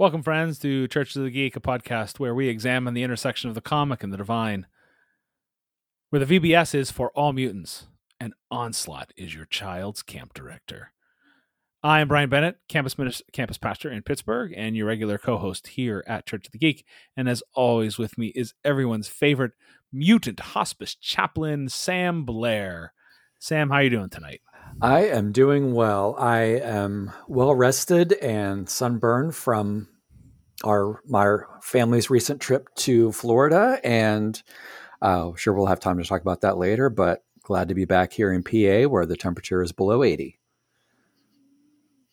Welcome, friends, to Church of the Geek, a podcast where we examine the intersection of the comic and the divine, where the VBS is for all mutants, and Onslaught is your child's camp director. I am Brian Bennett, campus pastor in Pittsburgh, and your regular co-host here at Church of the Geek. And as always with me is everyone's favorite mutant hospice chaplain, Sam Blair. Sam, how are you doing tonight? I am doing well. I am well rested and sunburned from my family's recent trip to Florida, and sure we'll have time to talk about that later, but glad to be back here in PA where the temperature is below 80.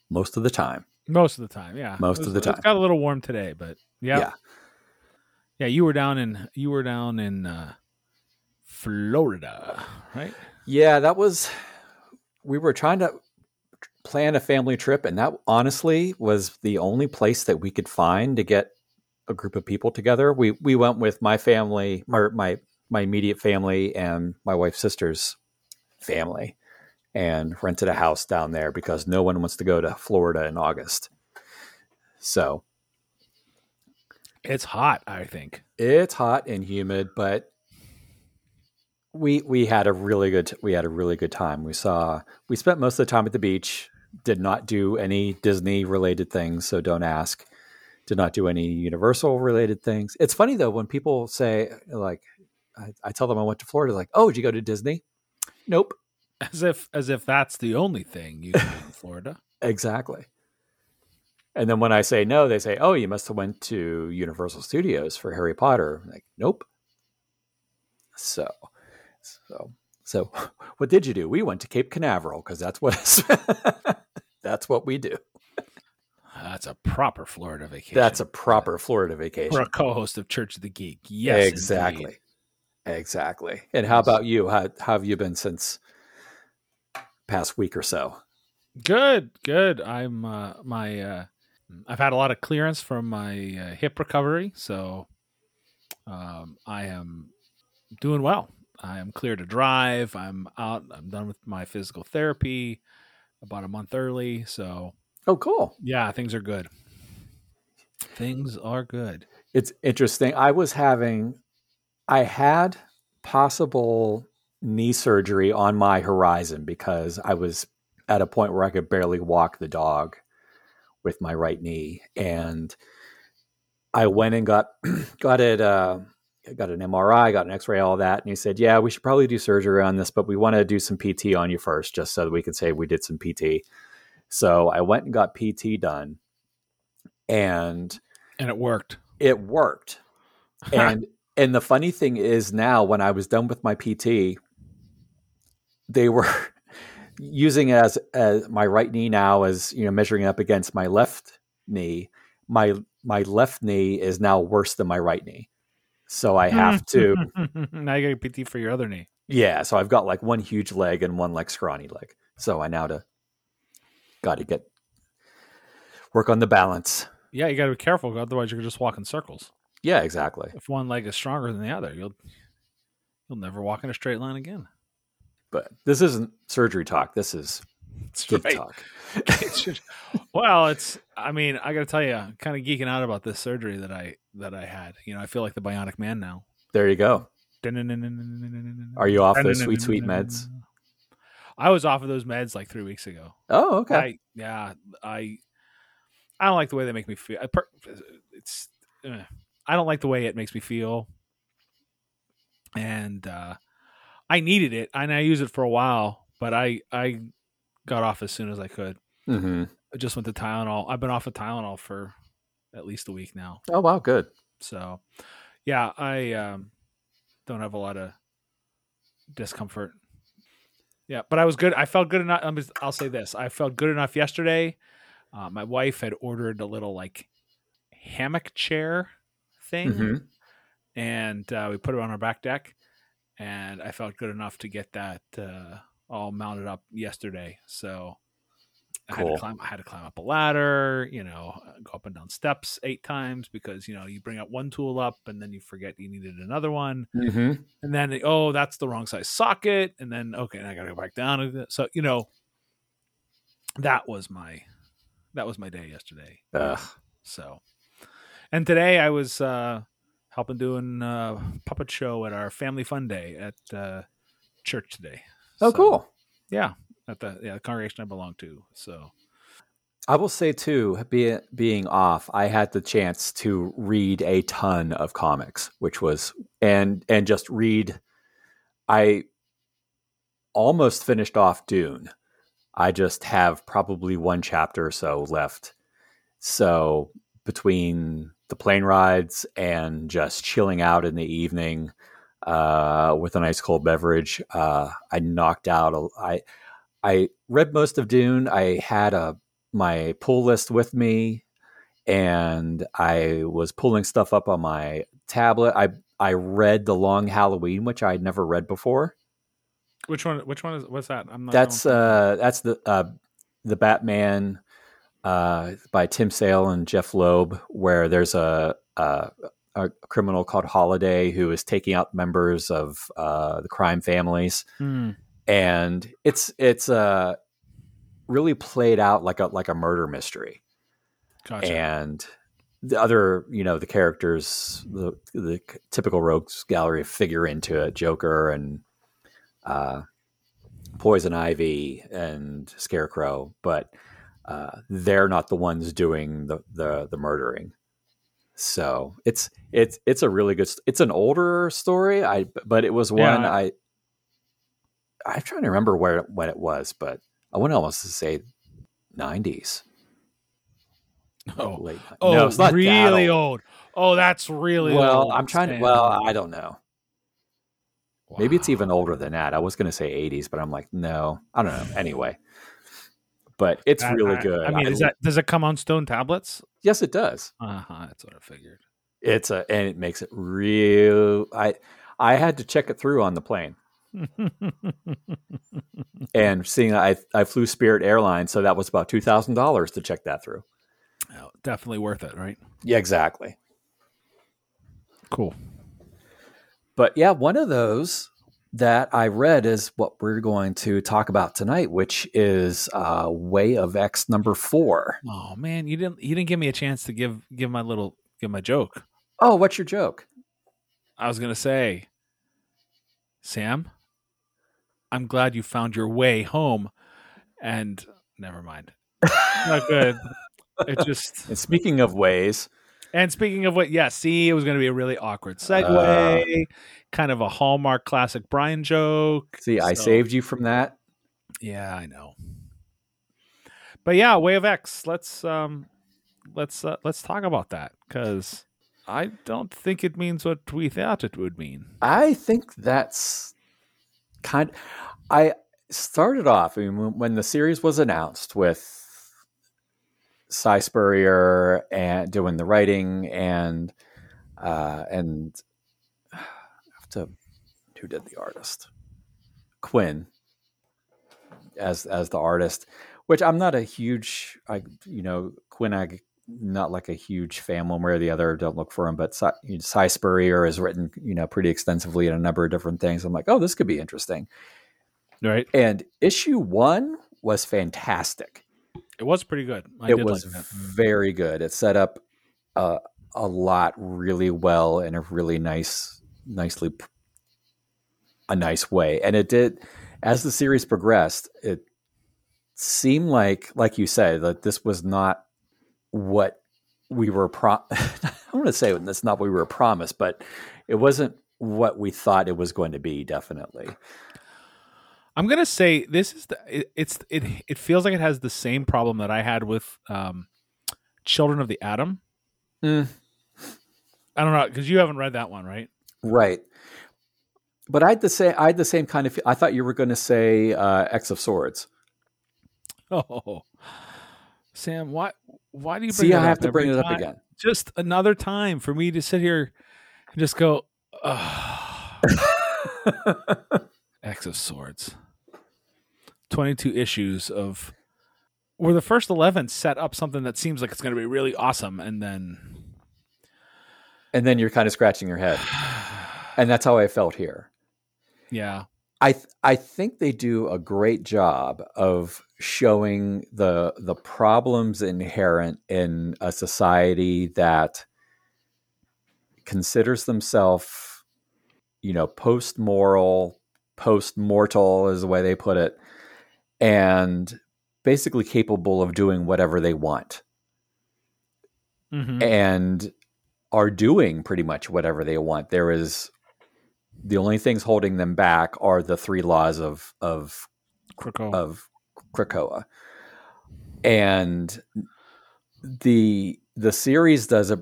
Most of the time, yeah. It got a little warm today, but yeah. Yeah, you were down in Florida, right? Yeah, we were trying to plan a family trip, and that honestly was the only place that we could find to get a group of people together. We went with my family, my immediate family, and my wife's sister's family, and rented a house down there because no one wants to go to Florida in August. So it's hot, I think. It's hot and humid, but We had a really good time. We spent most of the time at the beach, did not do any Disney related things, so don't ask. Did not do any Universal related things. It's funny though, when people say, like, I tell them I went to Florida, like, oh, did you go to Disney? Nope. As if that's the only thing you can do in Florida. Exactly. And then when I say no, they say, oh, you must have went to Universal Studios for Harry Potter. I'm like, nope. So what did you do? We went to Cape Canaveral because that's what we do. That's a proper Florida vacation. That's a proper Florida vacation. We're a co-host of Church of the Geek. Yes, exactly. Indeed. Exactly. And how about you? How have you been since past week or so? Good. I'm I've had a lot of clearance from my hip recovery, so I am doing well. I am clear to drive. I'm out. I'm done with my physical therapy about a month early. So, oh, cool. Yeah, things are good. It's interesting. I had possible knee surgery on my horizon because I was at a point where I could barely walk the dog with my right knee. And I went and got it, got an MRI, got an x-ray, all that. And he said, yeah, we should probably do surgery on this, but we want to do some PT on you first, just so that we can say we did some PT. So I went and got PT done, and it worked. and the funny thing is, now when I was done with my PT, they were using it as my right knee now, as, you know, measuring up against my left knee. My left knee is now worse than my right knee. So I have to. Now you got PT for your other knee. Yeah, so I've got like one huge leg and one like scrawny leg. So I now got to get work on the balance. Yeah, you got to be careful, otherwise you're just walk in circles. Yeah, exactly. If one leg is stronger than the other, you'll never walk in a straight line again. But this isn't surgery talk. This is geek talk. Well, I got to tell you, I'm kind of geeking out about this surgery that I had. You know, I feel like the Bionic Man now. There you go. Are you off those sweet meds? I was off of those meds like 3 weeks ago. Oh, okay. I don't like the way they make me feel. I don't like the way it makes me feel. And I needed it, and I used it for a while, but I got off as soon as I could. Mm-hmm. I just went to Tylenol. I've been off of Tylenol for at least a week now. Oh, wow. Good. So yeah, I don't have a lot of discomfort. Yeah, but I was good. I felt good enough. I'll say this. I felt good enough yesterday. My wife had ordered a little like hammock chair thing, mm-hmm. and we put it on our back deck, and I felt good enough to get that all mounted up yesterday. So cool. I had to climb up a ladder, you know, go up and down steps 8 times because, you know, you bring out one tool up and then you forget you needed another one. Mm-hmm. And then, oh, that's the wrong size socket. And then, okay, and I got to go back down. So, you know, that was my day yesterday. So And today I was helping doing a puppet show at our family fun day at church today. Oh, so, cool. Yeah. At the congregation I belong to. So I will say too, being off, I had the chance to read a ton of comics, which was, and just read. I almost finished off Dune. I just have probably one chapter or so left. So between the plane rides and just chilling out in the evening with a nice cold beverage, I knocked out. I read most of Dune. I had my pull list with me, and I was pulling stuff up on my tablet. I read The Long Halloween, which I had never read before. Which one is, what's that? That's the Batman by Tim Sale and Jeff Loeb, where there's a criminal called Holiday who is taking out members of the crime families. Mm. And it's really played out like a murder mystery. Gotcha. And the other, the characters, the typical rogues gallery figure into it, Joker and Poison Ivy and Scarecrow, but they're not the ones doing the murdering. So it's a really good. It's an older story, but it was one I'm trying to remember when it was, but I want to almost say 90s. Oh, no, it's not really old. Oh, that's really old. Well, I'm trying to. Well, I don't know. Wow. Maybe it's even older than that. I was going to say 80s, but I'm like, no, I don't know. Anyway, but it's really good. I mean, does it come on stone tablets? Yes, it does. That's what I figured. And it makes it real. I had to check it through on the plane, and seeing I flew Spirit Airlines, so that was about $2,000 to check that through. Oh, definitely worth it, right? Yeah, exactly. Cool. But yeah, one of those that I read is what we're going to talk about tonight, which is Way of X #4. Oh man, you didn't give me a chance to give my joke. Oh, what's your joke? I was gonna say, Sam, I'm glad you found your way home, and never mind. Not good. It just. And speaking of ways. And speaking of what, it was going to be a really awkward segue, kind of a Hallmark classic Brian joke. See, I saved you from that. Yeah, I know. But yeah, Way of X. Let's talk about that, because I don't think it means what we thought it would mean. I think that's I started off when the series was announced with Si Spurrier and doing the writing, and I have to, who did the artist? Quinn as the artist, which I'm not a huge, Quinn, I'm not like a huge fan one way or the other. Don't look for him, but Si Spurrier has written, pretty extensively in a number of different things. I'm like, oh, this could be interesting. Right. And issue 1 was fantastic. It was pretty good. Very good. It set up a lot really well in a really nice way. And it did, as the series progressed, it seemed like you say, that this was not what we were I want to say that's not what we were promised, but it wasn't what we thought it was going to be, definitely. I'm going to say this is it feels like it has the same problem that I had with Children of the Atom. Mm. I don't know, because you haven't read that one, right? Right. But I had the same kind of, I thought you were going to say X of Swords. Oh, Sam, why do you bring it up? See, I have to bring it up again. Just another time for me to sit here and just go, oh. X of Swords. 22 issues of where the first 11 set up something that seems like it's going to be really awesome, and then you're kind of scratching your head, and that's how I felt here. Yeah, I think they do a great job of showing the problems inherent in a society that considers themselves, you know, post-moral, post-mortal is the way they put it, and basically capable of doing whatever they want. Mm-hmm. And are doing pretty much whatever they want. There is, the only things holding them back are the three laws of Krakoa. And the series does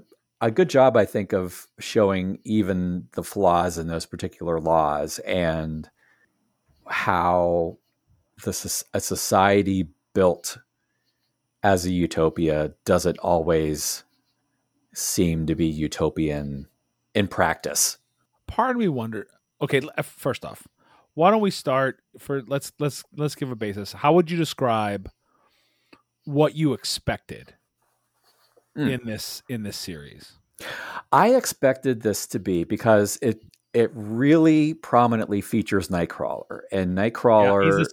a good job, I think, of showing even the flaws in those particular laws and how a society built as a utopia doesn't always seem to be utopian in practice. Part of me wonder, okay, first off, why don't we start let's give a basis. How would you describe what you expected in this series? I expected this to be, because it really prominently features Nightcrawler, and Nightcrawler. Yeah, he's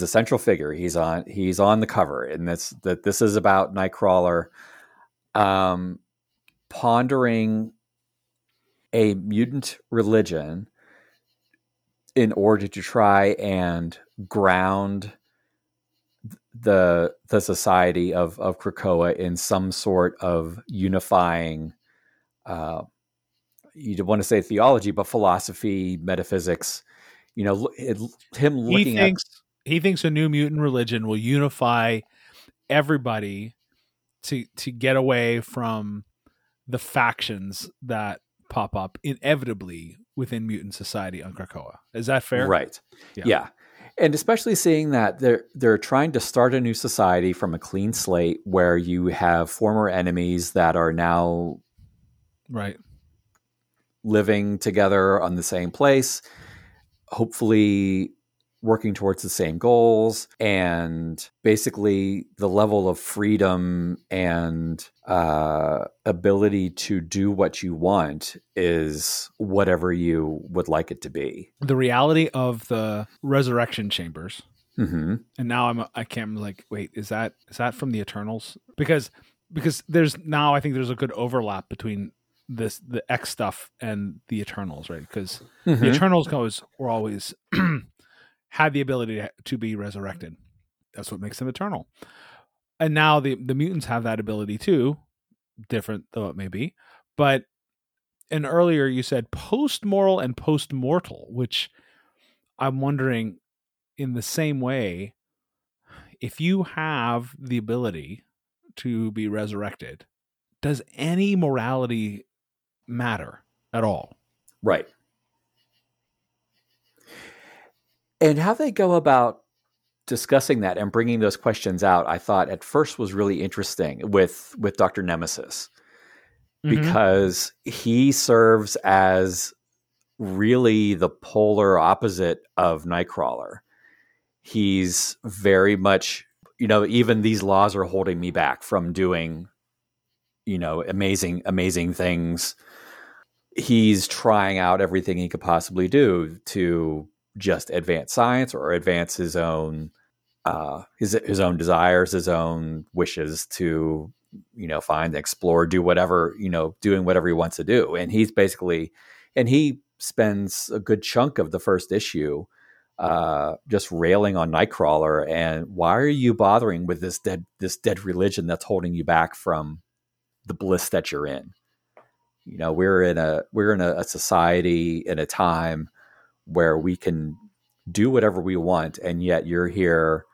the central figure. He's on the cover, and this is about Nightcrawler pondering a mutant religion in order to try and ground the society of Krakoa in some sort of unifying, you don't want to say theology, but philosophy, metaphysics. You know, he thinks a new mutant religion will unify everybody to get away from the factions that pop up inevitably within mutant society on Krakoa. Is that fair? Right. Yeah. And especially seeing that they're trying to start a new society from a clean slate where you have former enemies that are now right living together on the same place, hopefully working towards the same goals, and basically the level of freedom and ability to do what you want is whatever you would like it to be. The reality of the resurrection chambers. Mm-hmm. And now wait, is that from the Eternals? Because there's now, I think there's a good overlap between the X stuff and the Eternals, right? Because the Eternals were always had the ability to be resurrected. That's what makes them eternal. And now the mutants have that ability too, different though it may be. But, and earlier you said post-moral and post-mortal, which I'm wondering, in the same way, if you have the ability to be resurrected, does any morality matter at all? Right. And how they go about discussing that and bringing those questions out, I thought at first was really interesting with Dr. Nemesis, because he serves as really the polar opposite of Nightcrawler. He's very much, you know, even these laws are holding me back from doing, you know, amazing things. He's trying out everything he could possibly do to just advance science or advance his own his own desires, his own wishes to, you know, find, explore, do whatever, you know, doing whatever he wants to do. And he's basically, and he spends a good chunk of the first issue just railing on Nightcrawler and why are you bothering with this dead religion that's holding you back from the bliss that you're in? You know, we're in a society in a time where we can do whatever we want, and yet you're here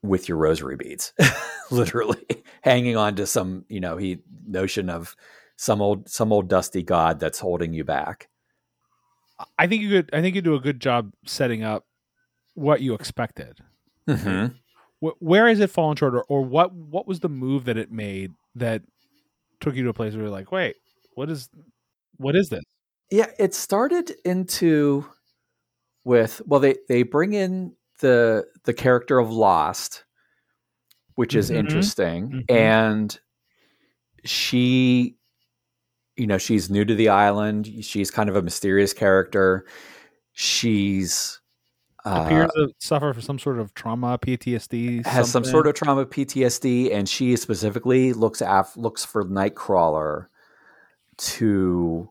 with your rosary beads, literally hanging on to some, you know, notion of some old dusty god that's holding you back. I think you do a good job setting up what you expected. Mm-hmm. Where has it fallen short, or what was the move that it made that took you to a place where you're like, wait, what is this? Yeah, it started into. They bring in the character of Lost, which is interesting. Mm-hmm. And she, you know, she's new to the island. She's kind of a mysterious character. She's appears to suffer from some sort of trauma, PTSD. Has some sort of trauma, PTSD, and she specifically looks for Nightcrawler to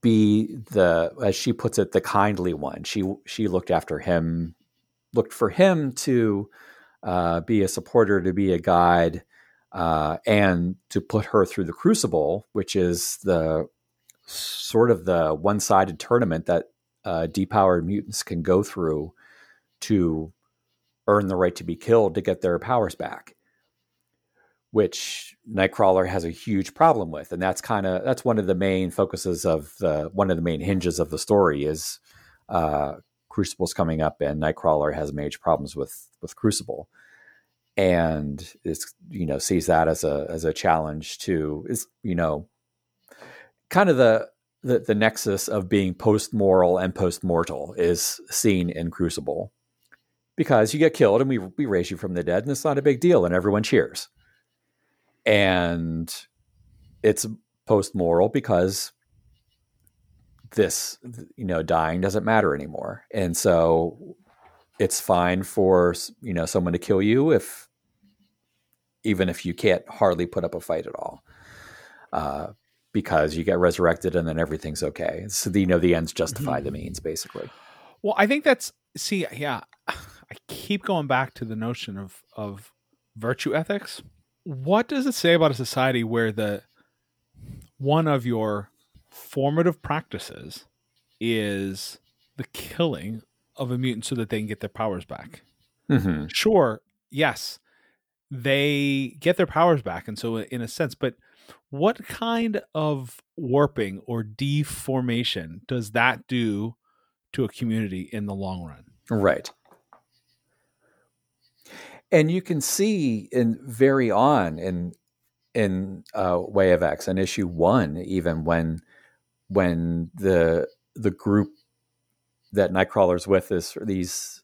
be the, as she puts it, the kindly one. She looked after him, looked for him to be a supporter, to be a guide, and to put her through the Crucible, which is the sort of the one-sided tournament that depowered mutants can go through to earn the right to be killed to get their powers back, which Nightcrawler has a huge problem with. And that's one of the main focuses of one of the main hinges of the story is Crucible's coming up, and Nightcrawler has major problems with Crucible, and it's, sees that as a challenge to, is, kind of the nexus of being post-moral and post-mortal is seen in Crucible, because you get killed and we raise you from the dead, and it's not a big deal, and everyone cheers. And it's post-moral because this, dying doesn't matter anymore. And so it's fine for, someone to kill you even if you can't hardly put up a fight at all, because you get resurrected and then everything's okay. So, the ends justify the means, basically. Well, I think I keep going back to the notion of virtue ethics. What does it say about a society where one of your formative practices is the killing of a mutant so that they can get their powers back? Mm-hmm. Sure, yes, they get their powers back, and so in a sense, but what kind of warping or deformation does that do to a community in the long run? Right. And you can see very on in Way of X, in issue 1, even when the group that Nightcrawler's with is these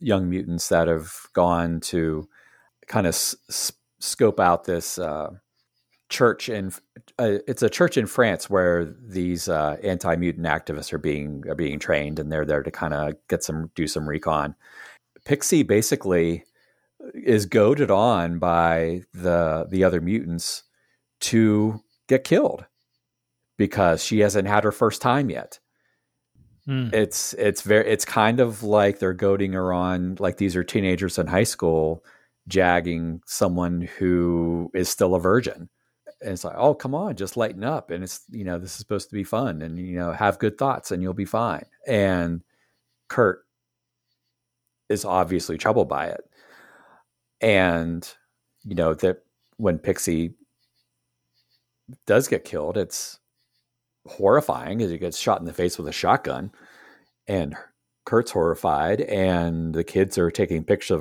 young mutants that have gone to kind of scope out this church it's a church in France where these anti-mutant activists are being trained, and they're there to kind of do some recon. Pixie basically is goaded on by the other mutants to get killed because she hasn't had her first time yet. Mm. It's kind of like they're goading her on, like these are teenagers in high school jagging someone who is still a virgin. And it's like, oh, come on, just lighten up. And it's, this is supposed to be fun, and, have good thoughts and you'll be fine. And Kurt is obviously troubled by it. And, that when Pixie does get killed, it's horrifying because he gets shot in the face with a shotgun, and Kurt's horrified, and the kids are taking pictures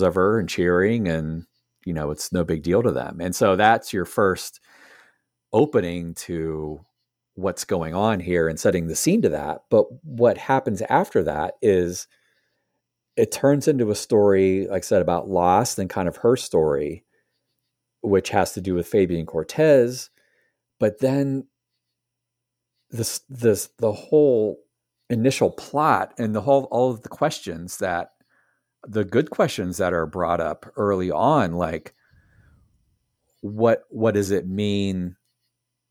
of her and cheering, and, it's no big deal to them. And so that's your first opening to what's going on here and setting the scene to that. But what happens after that is, it turns into a story, like I said, about Lost and kind of her story, which has to do with Fabian Cortez. But then the whole initial plot and all of the questions that are brought up early on, like what does it mean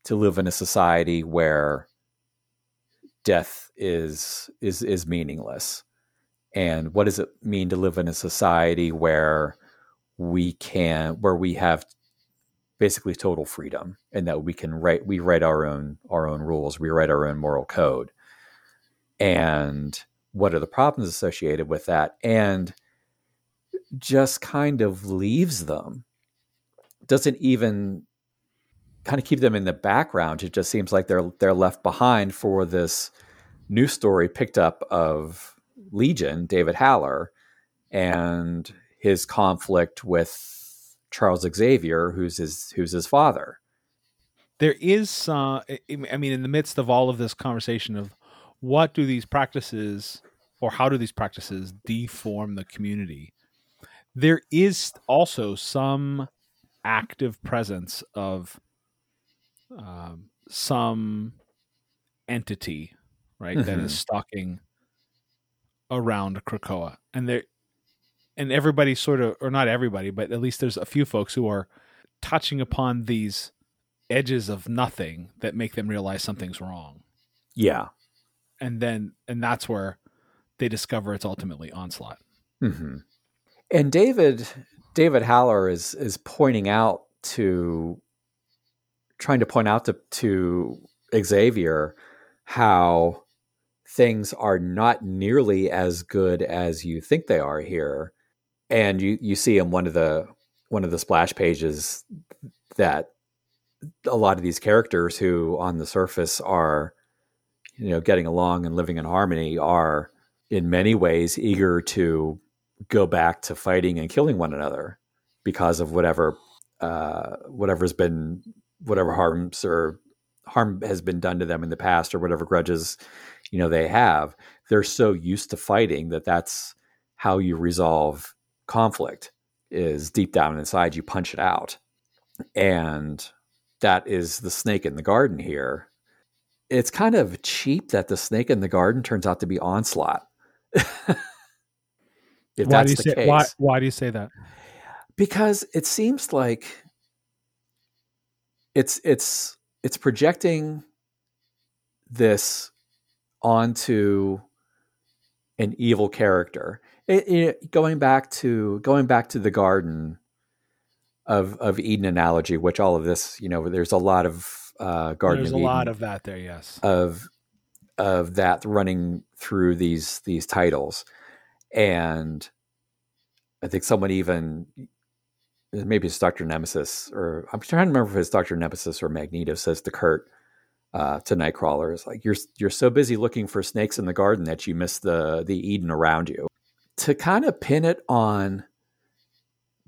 to live in a society where death is meaningless? And what does it mean to live in a society where we have basically total freedom, and that we write our own rules, we write our own moral code? And what are the problems associated with that? And just kind of leaves them, doesn't even kind of keep them in the background. It just seems like they're left behind for this new story picked up of Legion, David Haller, and his conflict with Charles Xavier, who's his father. There is, in the midst of all of this conversation of what do these practices, or how do these practices deform the community, there is also some active presence of some entity, right, mm-hmm. that is stalking around Krakoa, and everybody sort of, or not everybody, but at least there's a few folks who are touching upon these edges of nothing that make them realize something's wrong. Yeah. And that's where they discover it's ultimately Onslaught. Mm-hmm. And David Haller is pointing out to, trying to point out to Xavier how things are not nearly as good as you think they are here. And you see in one of the splash pages that a lot of these characters who on the surface are, you know, getting along and living in harmony are in many ways eager to go back to fighting and killing one another because of whatever harm has been done to them in the past or whatever grudges, you know, they have. They're so used to fighting that that's how you resolve conflict, is deep down inside you punch it out. And that is the snake in the garden here. It's kind of cheap that the snake in the garden turns out to be Onslaught. If that's the case. Why do you say that? Because it seems like it's projecting this onto an evil character. Going back to the Garden of Eden analogy, which all of this, you know, there's a lot of Garden of Eden. There's a lot of that there, yes. Of that running through these titles. And I think someone even, maybe it's Dr. Nemesis, or I'm trying to remember if it's Dr. Nemesis or Magneto, says to Kurt, to Nightcrawler, is like, you're so busy looking for snakes in the garden that you miss the Eden around you. To kind of pin it on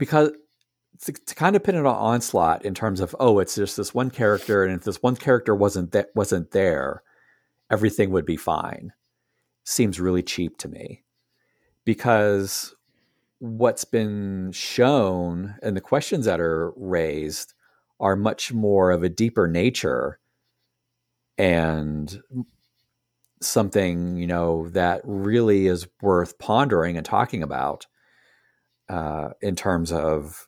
Onslaught in terms of, oh, it's just this one character, and if this one character wasn't there, everything would be fine, seems really cheap to me. Because what's been shown and the questions that are raised are much more of a deeper nature and something, you know, that really is worth pondering and talking about in terms of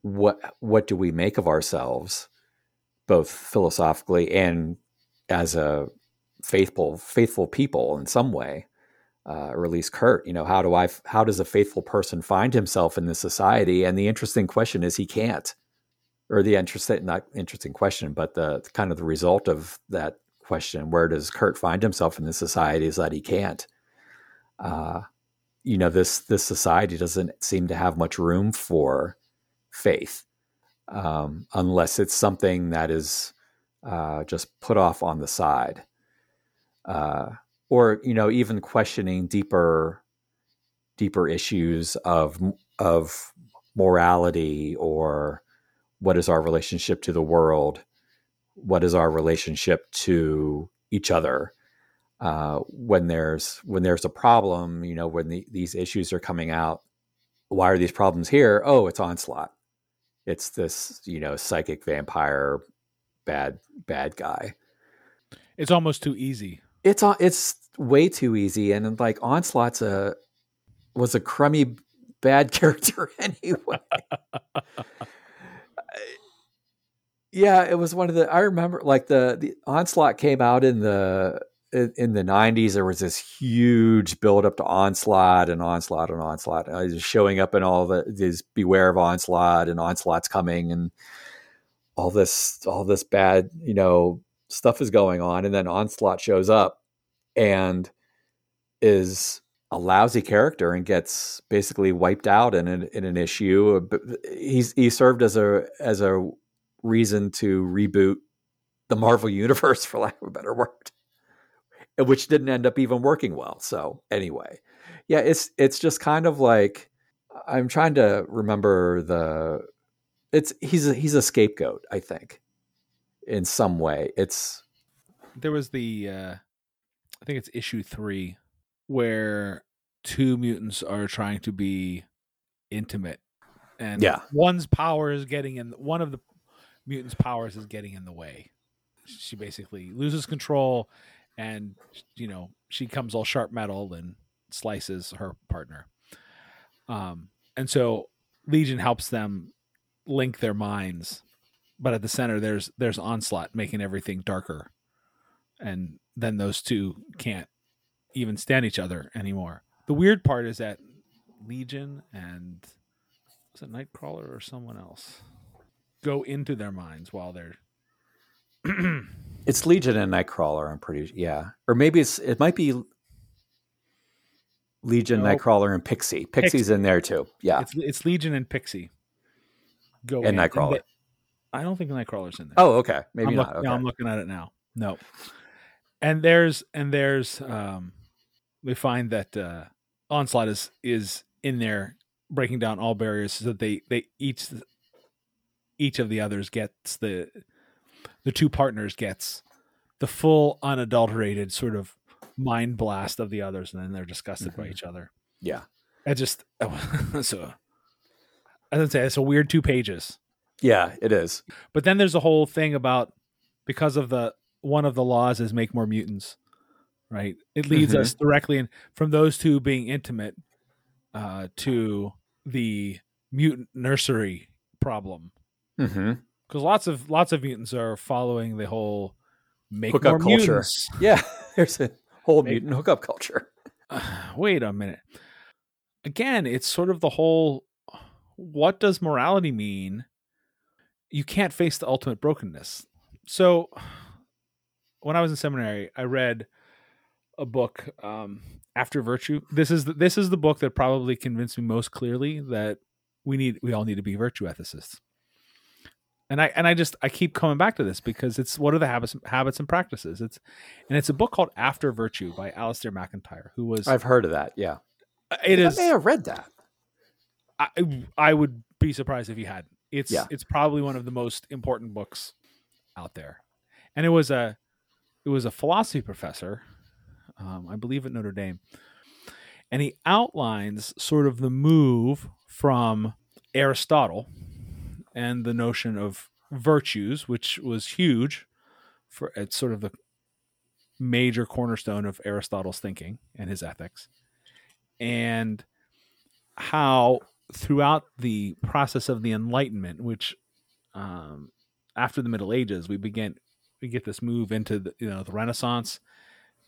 what do we make of ourselves, both philosophically and as a faithful people in some way. Or at least Kurt, you know, how does a faithful person find himself in this society? And the interesting question is he can't, or the kind of the result of that question, where does Kurt find himself in this society, is that he can't, you know, this society doesn't seem to have much room for faith, unless it's something that is, just put off on the side, or, you know, even questioning deeper issues of morality, or what is our relationship to the world? What is our relationship to each other? When there's a problem, you know, when these issues are coming out, why are these problems here? Oh, it's Onslaught. It's this, you know, psychic vampire, bad guy. It's almost too easy. It's way too easy, and like Onslaught's was a crummy bad character anyway. Yeah, it was one of the. I remember like the Onslaught came out in the 90s. There was this huge build up to Onslaught. I was showing up in all these beware of Onslaught and Onslaught's coming and all this bad, you know, stuff is going on, and then Onslaught shows up and is a lousy character and gets basically wiped out in an issue. He served as a reason to reboot the Marvel Universe, for lack of a better word, which didn't end up even working well. So anyway, yeah, it's just kind of like, I'm trying to remember he's a scapegoat, I think. In some way, I think it's issue 3 where two mutants are trying to be intimate, and yeah, one of the mutants' powers is getting in the way. She basically loses control, and you know, she comes all sharp metal and slices her partner. And so Legion helps them link their minds But at the center, there's Onslaught making everything darker. And then those two can't even stand each other anymore. The weird part is that Legion and was it Nightcrawler or someone else go into their minds while they're it's Legion and Nightcrawler, I'm pretty or maybe it might be Legion, Nightcrawler, and Pixie. Pixie's in there too. Yeah. It's Legion and Pixie. Go and in. Nightcrawler. And I don't think Nightcrawler's in there. Oh, okay. Maybe not. Okay. No, I'm looking at it now. No. And there's we find that Onslaught is in there breaking down all barriers so that they each of the others gets the two partners gets the full unadulterated sort of mind blast of the others, and then they're disgusted by each other. Yeah. I would say it's a weird 2 pages. Yeah, it is. But then there's a whole thing about because of one of the laws is make more mutants, right? It leads us directly in from those two being intimate to the mutant nursery problem. Because lots of mutants are following the whole make hook more up culture. Mutants. Yeah, there's a whole mutant hookup culture. Wait a minute. Again, it's sort of the whole, what does morality mean? You can't face the ultimate brokenness. So when I was in seminary, I read a book, After Virtue. This is the book that probably convinced me most clearly that we all need to be virtue ethicists. And I keep coming back to this because it's what are the habits and practices. It's a book called After Virtue by Alasdair MacIntyre, who was I've heard of that. Yeah, I may have read that. I would be surprised if you hadn't. It's probably one of the most important books out there, and it was a philosophy professor, I believe at Notre Dame, and he outlines sort of the move from Aristotle and the notion of virtues, which was huge for it's sort of the major cornerstone of Aristotle's thinking and his ethics, and how throughout the process of the Enlightenment, which after the Middle Ages, we get this move into the Renaissance,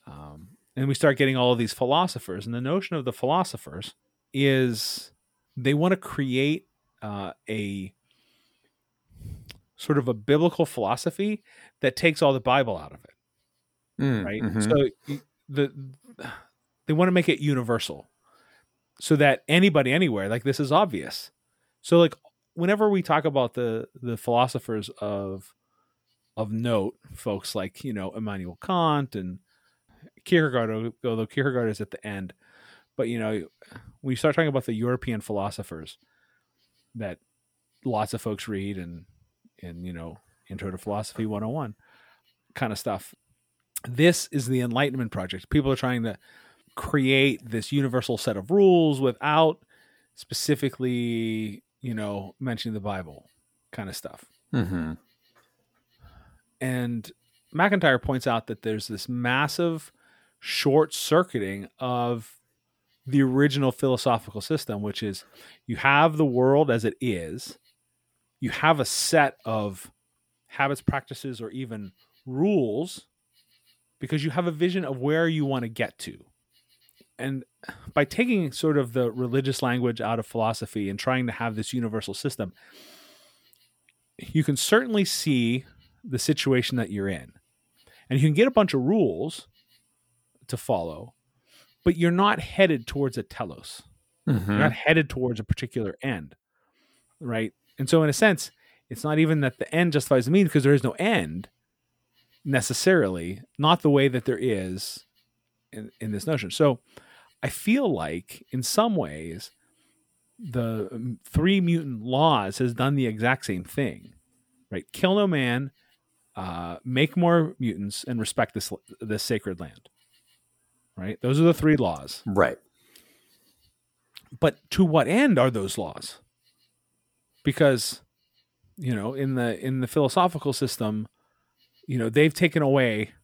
and we start getting all of these philosophers. And the notion of the philosophers is they want to create a sort of a biblical philosophy that takes all the Bible out of it, right? So they want to make it universal so that anybody anywhere, like this is obvious. So like whenever we talk about the philosophers of note, folks like, Immanuel Kant and Kierkegaard, although Kierkegaard is at the end, but we start talking about the European philosophers that lots of folks read and Intro to Philosophy 101 kind of stuff. This is the Enlightenment project. People are trying to create this universal set of rules without specifically, mentioning the Bible kind of stuff. And MacIntyre points out that there's this massive short-circuiting of the original philosophical system, which is you have the world as it is, you have a set of habits, practices, or even rules because you have a vision of where you want to get to. And by taking sort of the religious language out of philosophy and trying to have this universal system, you can certainly see the situation that you're in, and you can get a bunch of rules to follow, but you're not headed towards a telos. You're not headed towards a particular end, right? And so in a sense, it's not even that the end justifies the means, because there is no end necessarily, not the way that there is in this notion. So I feel like in some ways the 3 mutant laws has done the exact same thing, right? Kill no man, make more mutants, and respect this sacred land, right? Those are the 3 laws. Right. But to what end are those laws? Because, in the philosophical system, they've taken away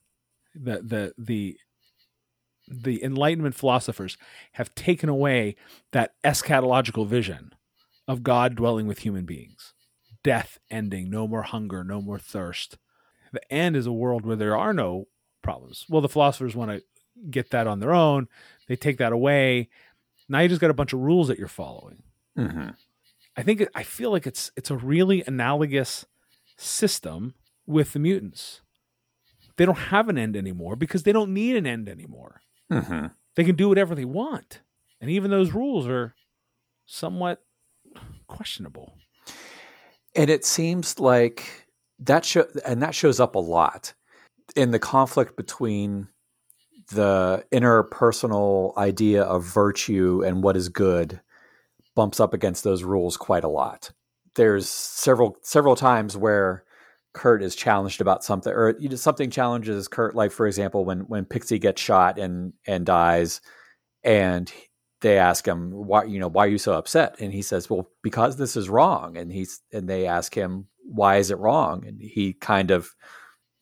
the Enlightenment philosophers have taken away that eschatological vision of God dwelling with human beings. death ending, no more hunger, no more thirst. The end is a world where there are no problems. Well, the philosophers want to get that on their own. They take that away. Now you just got a bunch of rules that you're following. Mm-hmm. I feel like it's a really analogous system with the mutants. They don't have an end anymore because they don't need an end anymore. Mm-hmm. They can do whatever they want. And even those rules are somewhat questionable. And it seems like that shows up a lot in the conflict between the interpersonal idea of virtue and what is good bumps up against those rules quite a lot. There's several times where Kurt is challenged about something, or something challenges Kurt, like, for example, when Pixie gets shot and dies, and they ask him, why are you so upset? And he says, well, because this is wrong. And they ask him, why is it wrong? And he kind of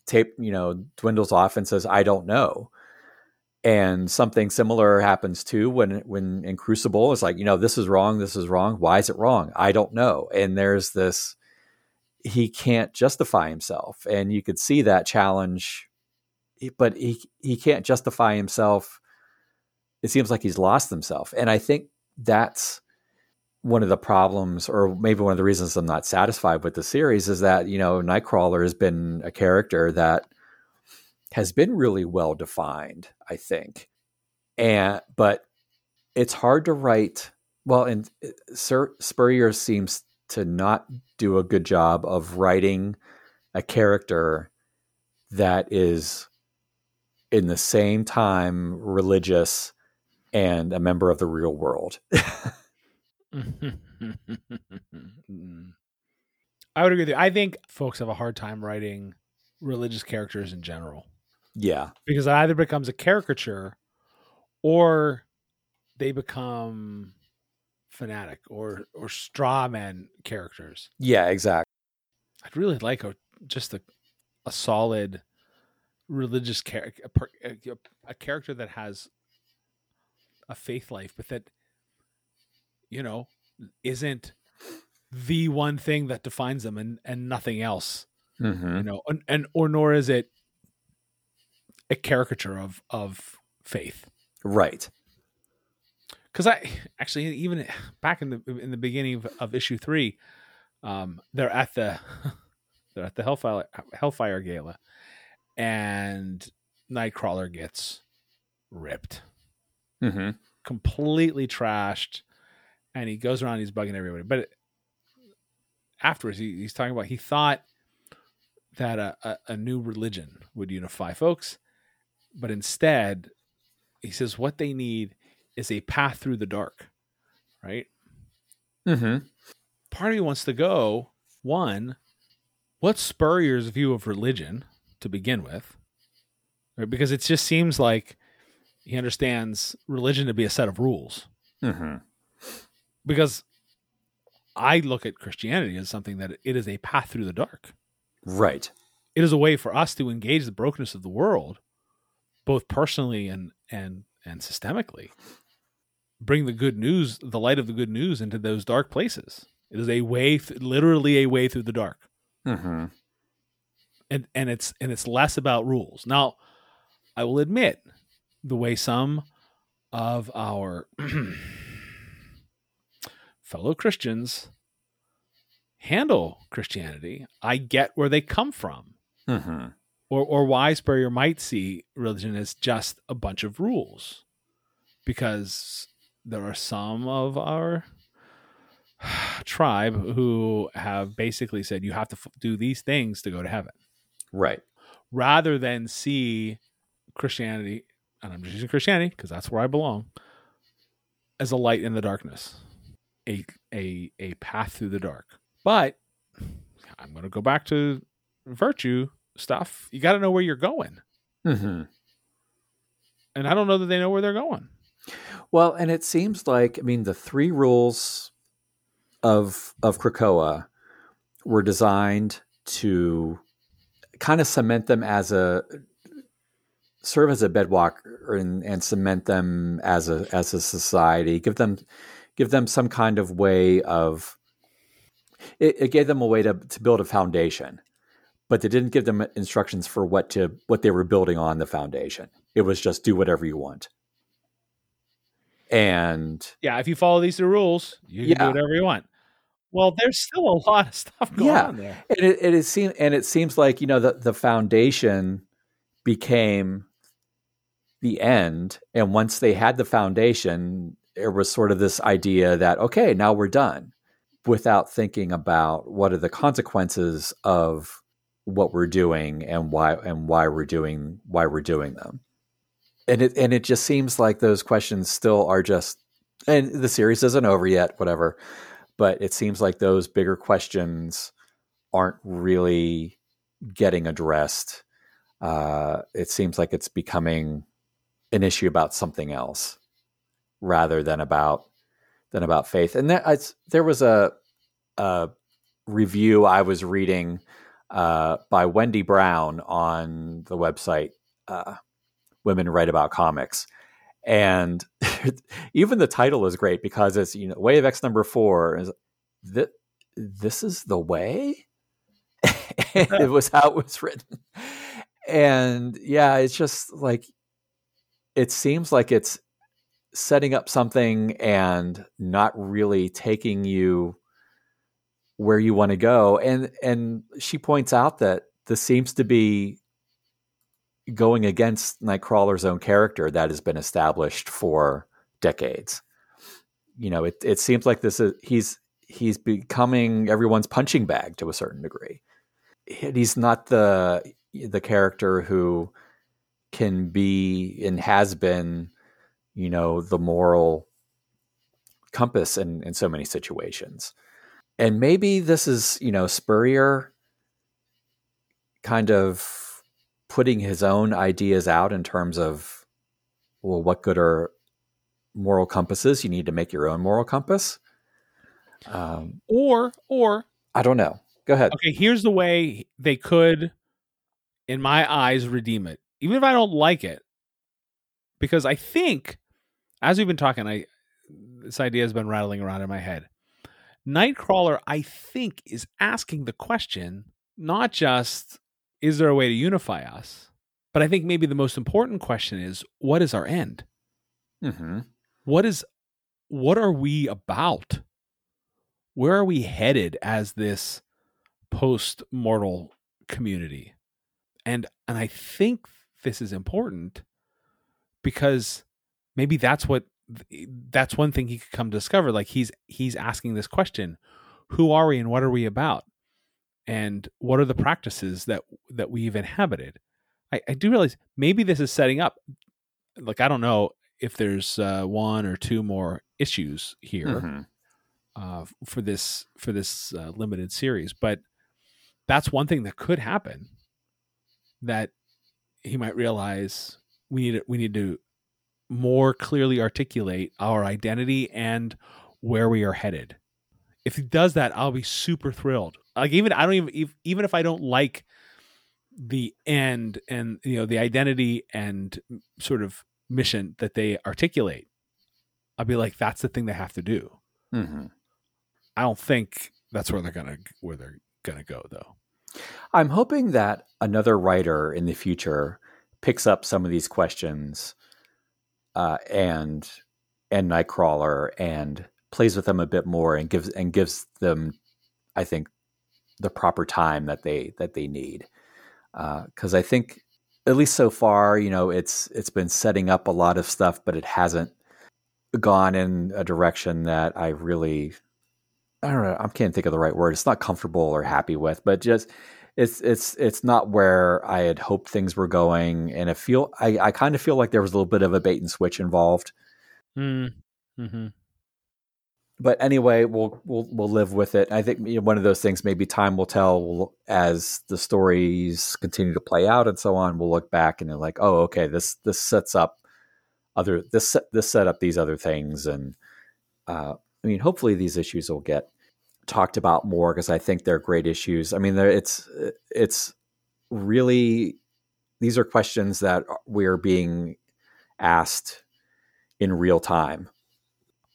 dwindles off and says, I don't know. And something similar happens too when in Crucible, it's like, this is wrong. Why is it wrong? I don't know. And there's this, he can't justify himself. And you could see that challenge, but he can't justify himself. It seems like he's lost himself. And I think that's one of the problems, or maybe one of the reasons I'm not satisfied with the series, is that, Nightcrawler has been a character that has been really well defined, I think. But it's hard to write. Well, and Sir Spurrier seems to not do a good job of writing a character that is in the same time religious and a member of the real world. I would agree with you. I think folks have a hard time writing religious characters in general. Yeah. Because it either becomes a caricature or they become fanatic or straw man characters. Yeah, exactly. I'd really like a solid religious character, a character that has a faith life, but that, isn't the one thing that defines them and nothing else. Mm-hmm. Or nor is it a caricature of faith. Right. Because I actually, even back in the beginning of issue 3, they're at the Hellfire Gala, and Nightcrawler gets ripped, mm-hmm. completely trashed, and he goes around, he's bugging everybody. But afterwards, he's talking about he thought that a new religion would unify folks, but instead, he says what they need is a path through the dark, right? Mm-hmm. Part of me wants to go, one, what's Spurrier's view of religion to begin with? Right? Because it just seems like he understands religion to be a set of rules. Mm-hmm. Because I look at Christianity as something that it is a path through the dark. Right. It is a way for us to engage the brokenness of the world, both personally and systemically. Bring the good news, the light of the good news, into those dark places. It is a way, literally a way through the dark. Mm-hmm. And it's less about rules. Now, I will admit, the way some of our fellow Christians handle Christianity, I get where they come from. Mm-hmm. Or why Spurrier might see religion as just a bunch of rules, because there are some of our tribe who have basically said you have to do these things to go to heaven, right? Rather than see Christianity, and I'm just using Christianity because that's where I belong, as a light in the darkness, a path through the dark. But I'm going to go back to virtue stuff. You got to know where you're going. Mm-hmm. And I don't know that they know where they're going. Well, and it seems like, the three rules of Krakoa were designed to kind of cement them as serve as a bedrock and cement them as a society, give them some kind of way of it gave them a way to build a foundation, but they didn't give them instructions for what they were building on the foundation. It was just do whatever you want. And yeah, if you follow these rules, you can do whatever you want. Well, there's still a lot of stuff going on there. And it seems like, you know, the foundation became the end. And once they had the foundation, there was sort of this idea that, okay, now we're done, without thinking about what are the consequences of what we're doing and why we're doing them. And it just seems like those questions still are just, and the series isn't over yet, whatever, but it seems like those bigger questions aren't really getting addressed. It seems like it's becoming an issue about something else rather than about faith. And there was a review I was reading by Wendy Brown on the website, Women Write About Comics. And even the title is great because it's, you know, Way of X number 4 is this is the way. It was how it was written. And yeah, it's just like, it seems like it's setting up something and not really taking you where you want to go. And she points out that this seems to be going against Nightcrawler's own character that has been established for decades. You know, it seems like this is, he's becoming everyone's punching bag to a certain degree. He's not the character who can be and has been, you know, the moral compass in so many situations. And maybe this is, you know, Spurrier kind of putting his own ideas out in terms of, well, what good are moral compasses? You need to make your own moral compass. Or I don't know. Go ahead. Okay. Here's the way they could, in my eyes, redeem it. Even if I don't like it, because I think, as we've been talking, this idea has been rattling around in my head. Nightcrawler, I think, is asking the question, not just, is there a way to unify us? But I think maybe the most important question is, what is our end? Mm-hmm. What are we about? Where are we headed as this post-mortal community? And I think this is important because maybe that's one thing he could come discover. Like he's asking this question, who are we and what are we about? And what are the practices that we've inhabited? I do realize maybe this is setting up, like, I don't know if there's one or two more issues here, mm-hmm, for this limited series, but that's one thing that could happen, that he might realize we need to more clearly articulate our identity and where we are headed. If he does that, I'll be super thrilled. Like even if I don't like the end and, you know, the identity and sort of mission that they articulate, I'll be like, that's the thing they have to do. Mm-hmm. I don't think that's where they're gonna go though. I'm hoping that another writer in the future picks up some of these questions, and Nightcrawler and plays with them a bit more and gives them, I think, the proper time that they need. 'Cause I think, at least so far, you know, it's been setting up a lot of stuff, but it hasn't gone in a direction that I don't know. I can't think of the right word. It's not comfortable or happy with, but just it's not where I had hoped things were going. And I kind of feel like there was a little bit of a bait and switch involved. Mm. Mm-hmm. But anyway, we'll live with it. I think, you know, one of those things, maybe time will tell as the stories continue to play out and so on. We'll look back and they're like, oh, okay, this sets up these other things. And I mean, hopefully these issues will get talked about more because I think they're great issues. I mean, it's really, these are questions that we're being asked in real time.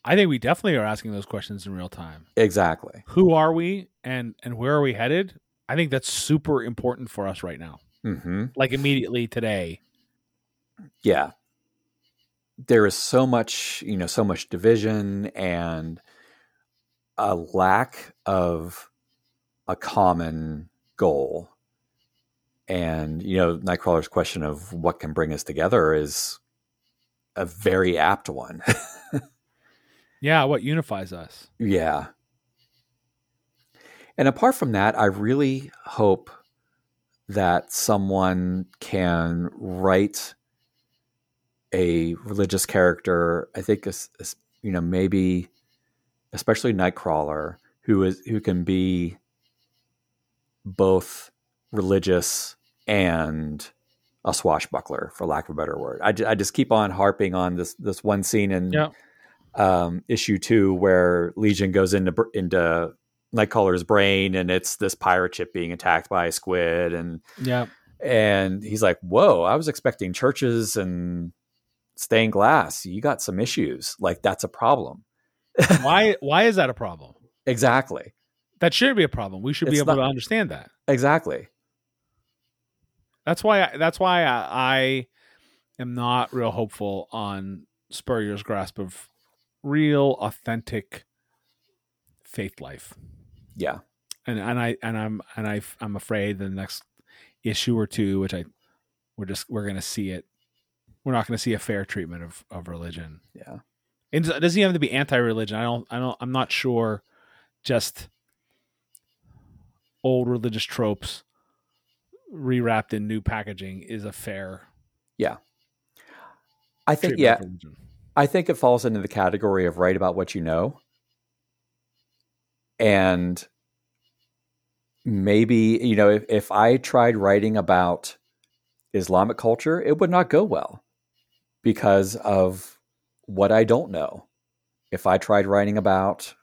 I think we definitely are asking those questions in real time. Exactly. Who are we and where are we headed? I think that's super important for us right now. Mm-hmm. Like immediately today. Yeah. There is so much, you know, so much division and a lack of a common goal. And, you know, Nightcrawler's question of what can bring us together is a very apt one. Yeah, what unifies us. Yeah. And apart from that, I really hope that someone can write a religious character. I think, you know, maybe especially Nightcrawler, who can be both religious and a swashbuckler, for lack of a better word. I just keep on harping on this one scene in issue 2 where Legion goes into Nightcrawler's brain, and it's this pirate ship being attacked by a squid, and he's like, "Whoa! I was expecting churches and stained glass. You got some issues. Like, that's a problem." Why is that a problem? Exactly. That shouldn't be a problem. We should be able to understand that. Exactly. That's why I am not real hopeful on Spurrier's grasp of real, authentic faith life. Yeah. And I'm afraid the next issue or two, which we're going to see it. We're not going to see a fair treatment of religion. Yeah. And it doesn't have to be anti-religion. I'm not sure. Just old religious tropes rewrapped in new packaging is a fair. Yeah. I think, yeah, I think it falls into the category of write about what you know. And maybe, you know, if I tried writing about Islamic culture, it would not go well because of what I don't know. If I tried writing about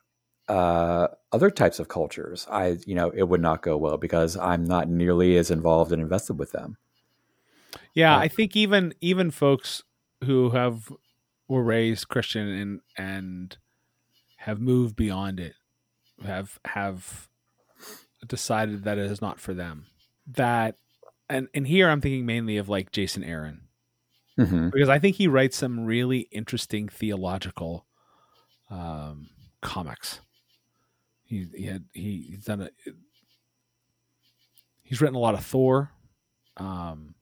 other types of cultures, it would not go well because I'm not nearly as involved and invested with them. Yeah. I think even folks who were raised Christian and have moved beyond it, have decided that it is not for them. That and here I'm thinking mainly of like Jason Aaron, mm-hmm. because I think he writes some really interesting theological comics. He's written a lot of Thor, and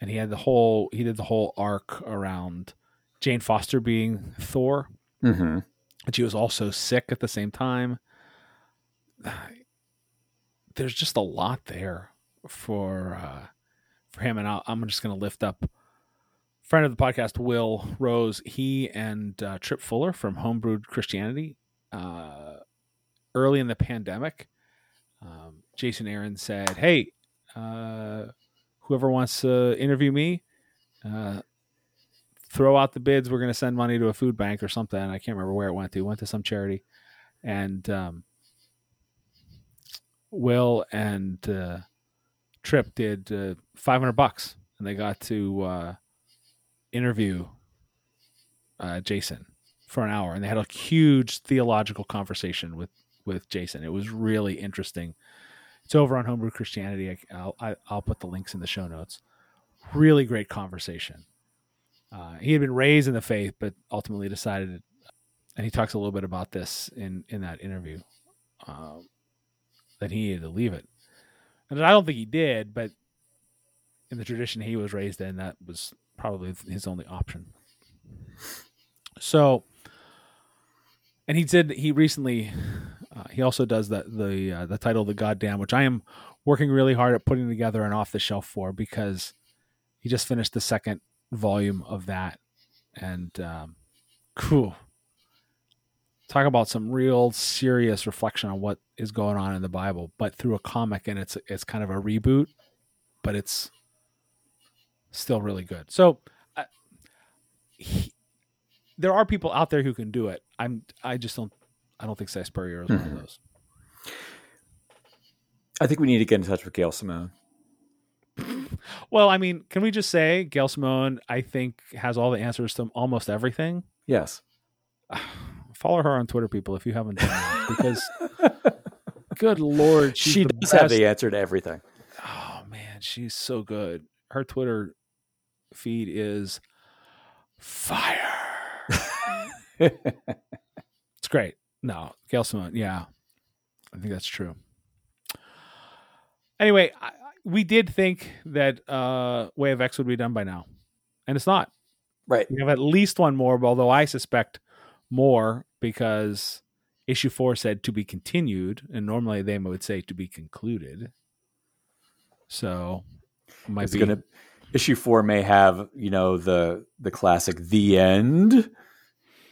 he did the whole arc around Jane Foster being Thor, mm-hmm. but she was also sick at the same time. There's just a lot there for him, and I'm just going to lift up friend of the podcast, Will Rose. He and Trip Fuller from Homebrewed Christianity, early in the pandemic, Jason Aaron said, "Hey, whoever wants to interview me, throw out the bids. We're going to send money to a food bank or something." I can't remember where it went to. It went to some charity, and Will and Trip did $500, and they got to interview Jason for an hour, and they had a huge theological conversation with Jason. It was really interesting. It's over on Homebrew Christianity. I'll put the links in the show notes. Really great conversation. He had been raised in the faith, but ultimately decided, and he talks a little bit about this in that interview, that he needed to leave it. And I don't think he did, but in the tradition he was raised in, that was probably his only option. So, and he said he recently, he also does the title, The Goddamn, which I am working really hard at putting together an off-the-shelf for, because he just finished the second volume of that. And cool. Talk about some real serious reflection on what is going on in the Bible, but through a comic, and it's kind of a reboot, but it's still really good. So there are people out there who can do it. I don't think Si Spurrier is one of those. I think we need to get in touch with Gail Simone. Well, I mean, can we just say Gail Simone, I think, has all the answers to almost everything? Yes. Follow her on Twitter, people, if you haven't done that, because good Lord, she does have the answer to everything. Oh man, she's so good. Her Twitter feed is fire. It's great. No, Gail Simone. Yeah, I think that's true. Anyway, we did think that Way of X would be done by now, and it's not. Right. We have at least one more, although I suspect more because issue 4 said to be continued, and normally they would say to be concluded. So issue 4 may have, you know, the classic "the end"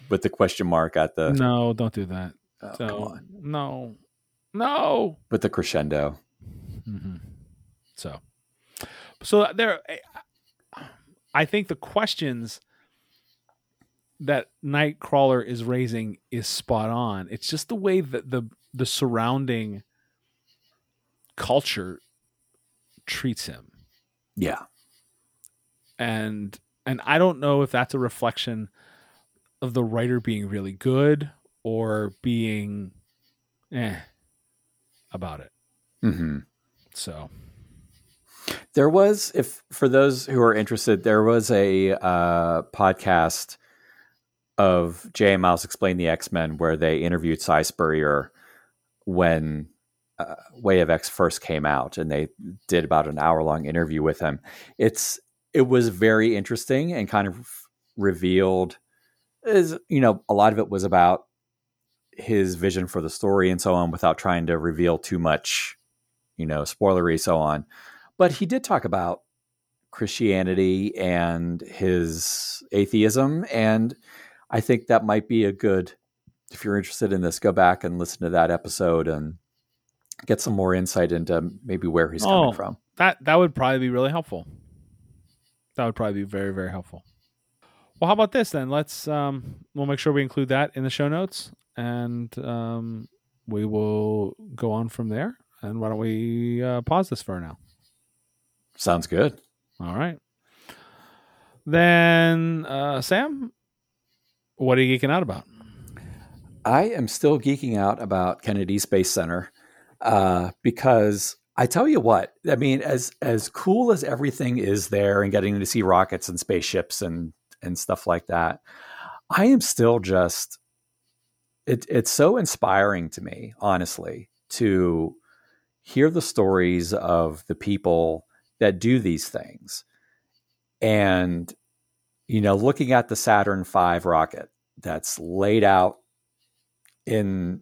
with the question mark at the. No, don't do that. Oh, so, come on. No. With the crescendo. Mm-hmm. So there. I think the questions that Nightcrawler is raising is spot on. It's just the way that the surrounding culture treats him. Yeah. And I don't know if that's a reflection of the writer being really good or being about it. Mm-hmm. So there was, for those who are interested, there was a podcast of J.A. Miles Explain the X-Men where they interviewed Si Spurrier when Way of X first came out, and they did about an hour-long interview with him. It was very interesting and kind of revealed, a lot of it was about his vision for the story and so on, without trying to reveal too much, spoilery, so on. But he did talk about Christianity and his atheism. And I think that might be if you're interested in this, go back and listen to that episode and get some more insight into maybe where he's coming from. That would probably be really helpful. That would probably be very, very helpful. Well, how about this then? Let's, we'll make sure we include that in the show notes, and we will go on from there. And why don't we pause this for now? Sounds good. All right. Then, Sam, what are you geeking out about? I am still geeking out about Kennedy Space Center because I tell you what, I mean, as cool as everything is there and getting to see rockets and spaceships and stuff like that, I am still just, it's so inspiring to me, honestly, to hear the stories of the people that do these things. And, looking at the Saturn V rocket that's laid out in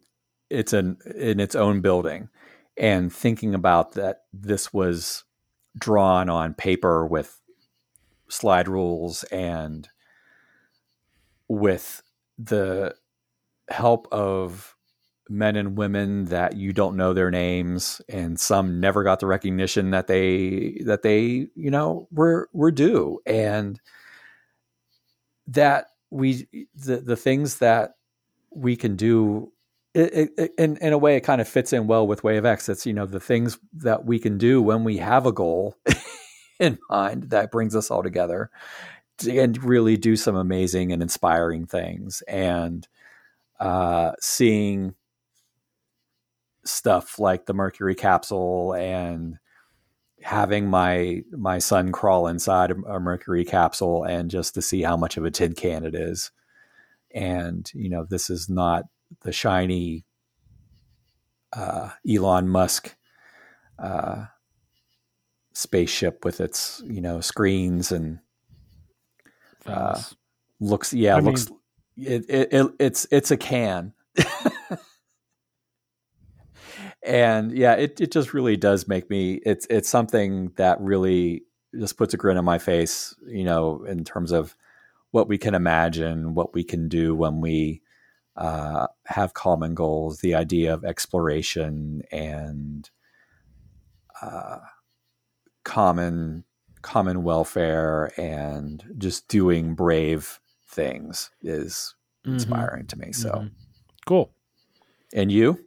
its own building, and thinking about that this was drawn on paper with slide rules and with the help of men and women that you don't know their names, and some never got the recognition that they were due, and that the things that we can do, in a way, it kind of fits in well with Way of X. It's, the things that we can do when we have a goal in mind that brings us all together and really do some amazing and inspiring things, and seeing stuff like the Mercury capsule and having my son crawl inside a Mercury capsule, and just to see how much of a tin can it is. And, this is not the shiny Elon Musk spaceship with its, screens and looks. Yeah. It's a can. And yeah, it just really does make me, it's something that really just puts a grin on my face, in terms of what we can imagine, what we can do when we have common goals, the idea of exploration and common welfare, and just doing brave things is inspiring to me. So cool. And you?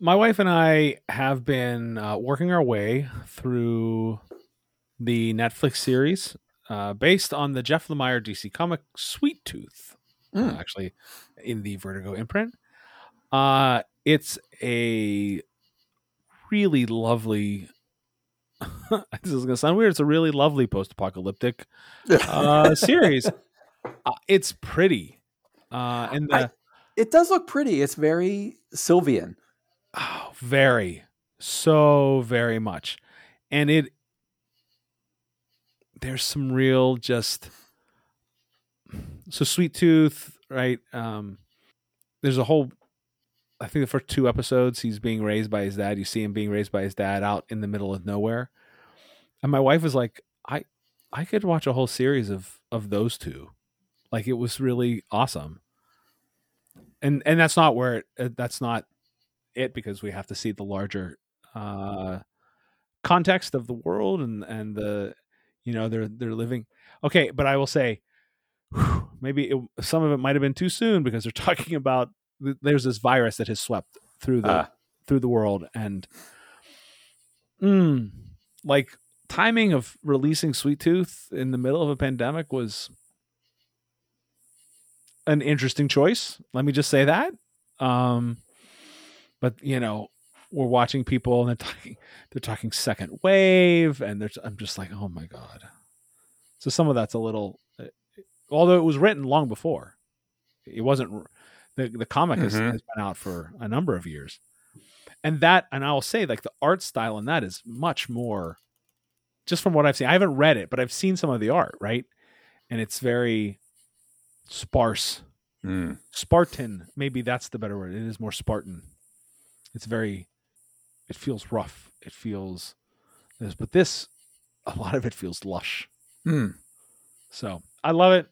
My wife and I have been working our way through the Netflix series based on the Jeff Lemire DC comic Sweet Tooth, actually in the Vertigo imprint. It's a really lovely, this is going to sound weird, it's a really lovely post-apocalyptic series. It's pretty. And it does look pretty. It's very Sylvian. Oh, very. So very much. And there's some real so Sweet Tooth, right? There's a whole, I think the first two episodes, he's being raised by his dad. You see him being raised by his dad out in the middle of nowhere. And my wife was like, I could watch a whole series of those two. Like, it was really awesome. And that's not where it, because we have to see the larger context of the world and the, they're living. Okay. But I will say, maybe some of it might've been too soon, because they're talking about, there's this virus that has swept through the world, and like, timing of releasing Sweet Tooth in the middle of a pandemic was an interesting choice. Let me just say that. But we're watching people, and they're talking second wave, and I'm just like, oh my God. So some of that's a little, although it was written long before, it wasn't, the comic has been out for a number of years, and I'll say, like, the art style in that is much more, just from what I've seen, I haven't read it, but I've seen some of the art, right? And it's very sparse, Spartan. Maybe that's the better word. It is more Spartan. It feels rough. It feels this, but a lot of it feels lush. So I love it.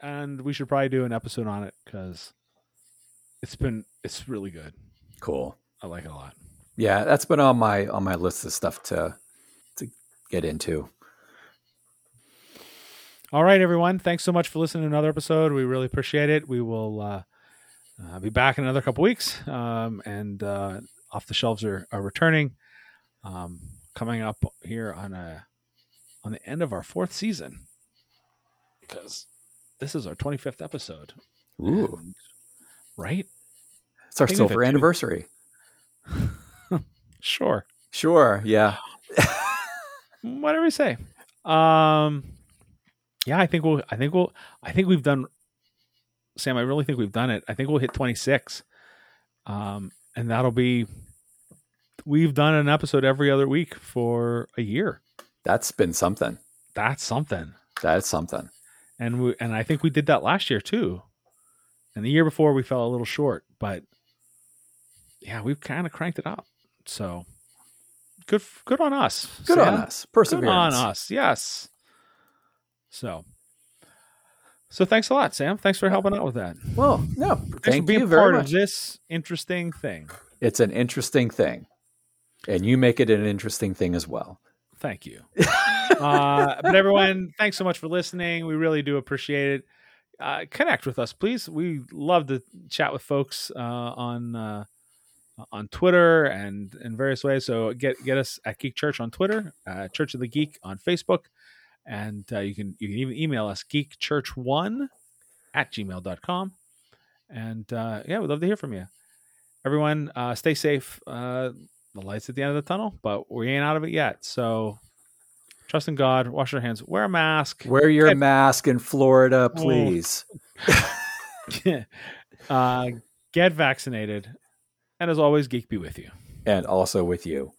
And we should probably do an episode on it, because it's really good. Cool. I like it a lot. Yeah. That's been on my list of stuff to get into. All right, everyone. Thanks so much for listening to another episode. We really appreciate it. We will, be back in another couple weeks. And Off the Shelves are returning, coming up here on the end of our fourth season, because this is our 25th episode. Ooh. And, right? It's our silver anniversary. Sure. Yeah. Whatever you say. Yeah, I think we've done, Sam, I really think we've done it. I think we'll hit 26. And that'll be, we've done an episode every other week for a year. That's been something. That's something. And I think we did that last year too. And the year before we fell a little short, but yeah, we've kind of cranked it up. So good on us. Good Sam. On us. Perseverance. Good on us. Yes. So thanks a lot, Sam. Thanks for helping out with that. Well, no, thanks for being part of this interesting thing. It's an interesting thing, and you make it an interesting thing as well. Thank you. But everyone, thanks so much for listening. We really do appreciate it. Connect with us, please. We love to chat with folks on Twitter and in various ways. So get us at Geek Church on Twitter, Church of the Geek on Facebook. And you can even email us, geekchurch1@gmail.com. And we'd love to hear from you. Everyone, stay safe. The light's at the end of the tunnel, but we ain't out of it yet. So trust in God, wash your hands, wear a mask. Wear your mask in Florida, please. Get vaccinated. And as always, Geek be with you. And also with you.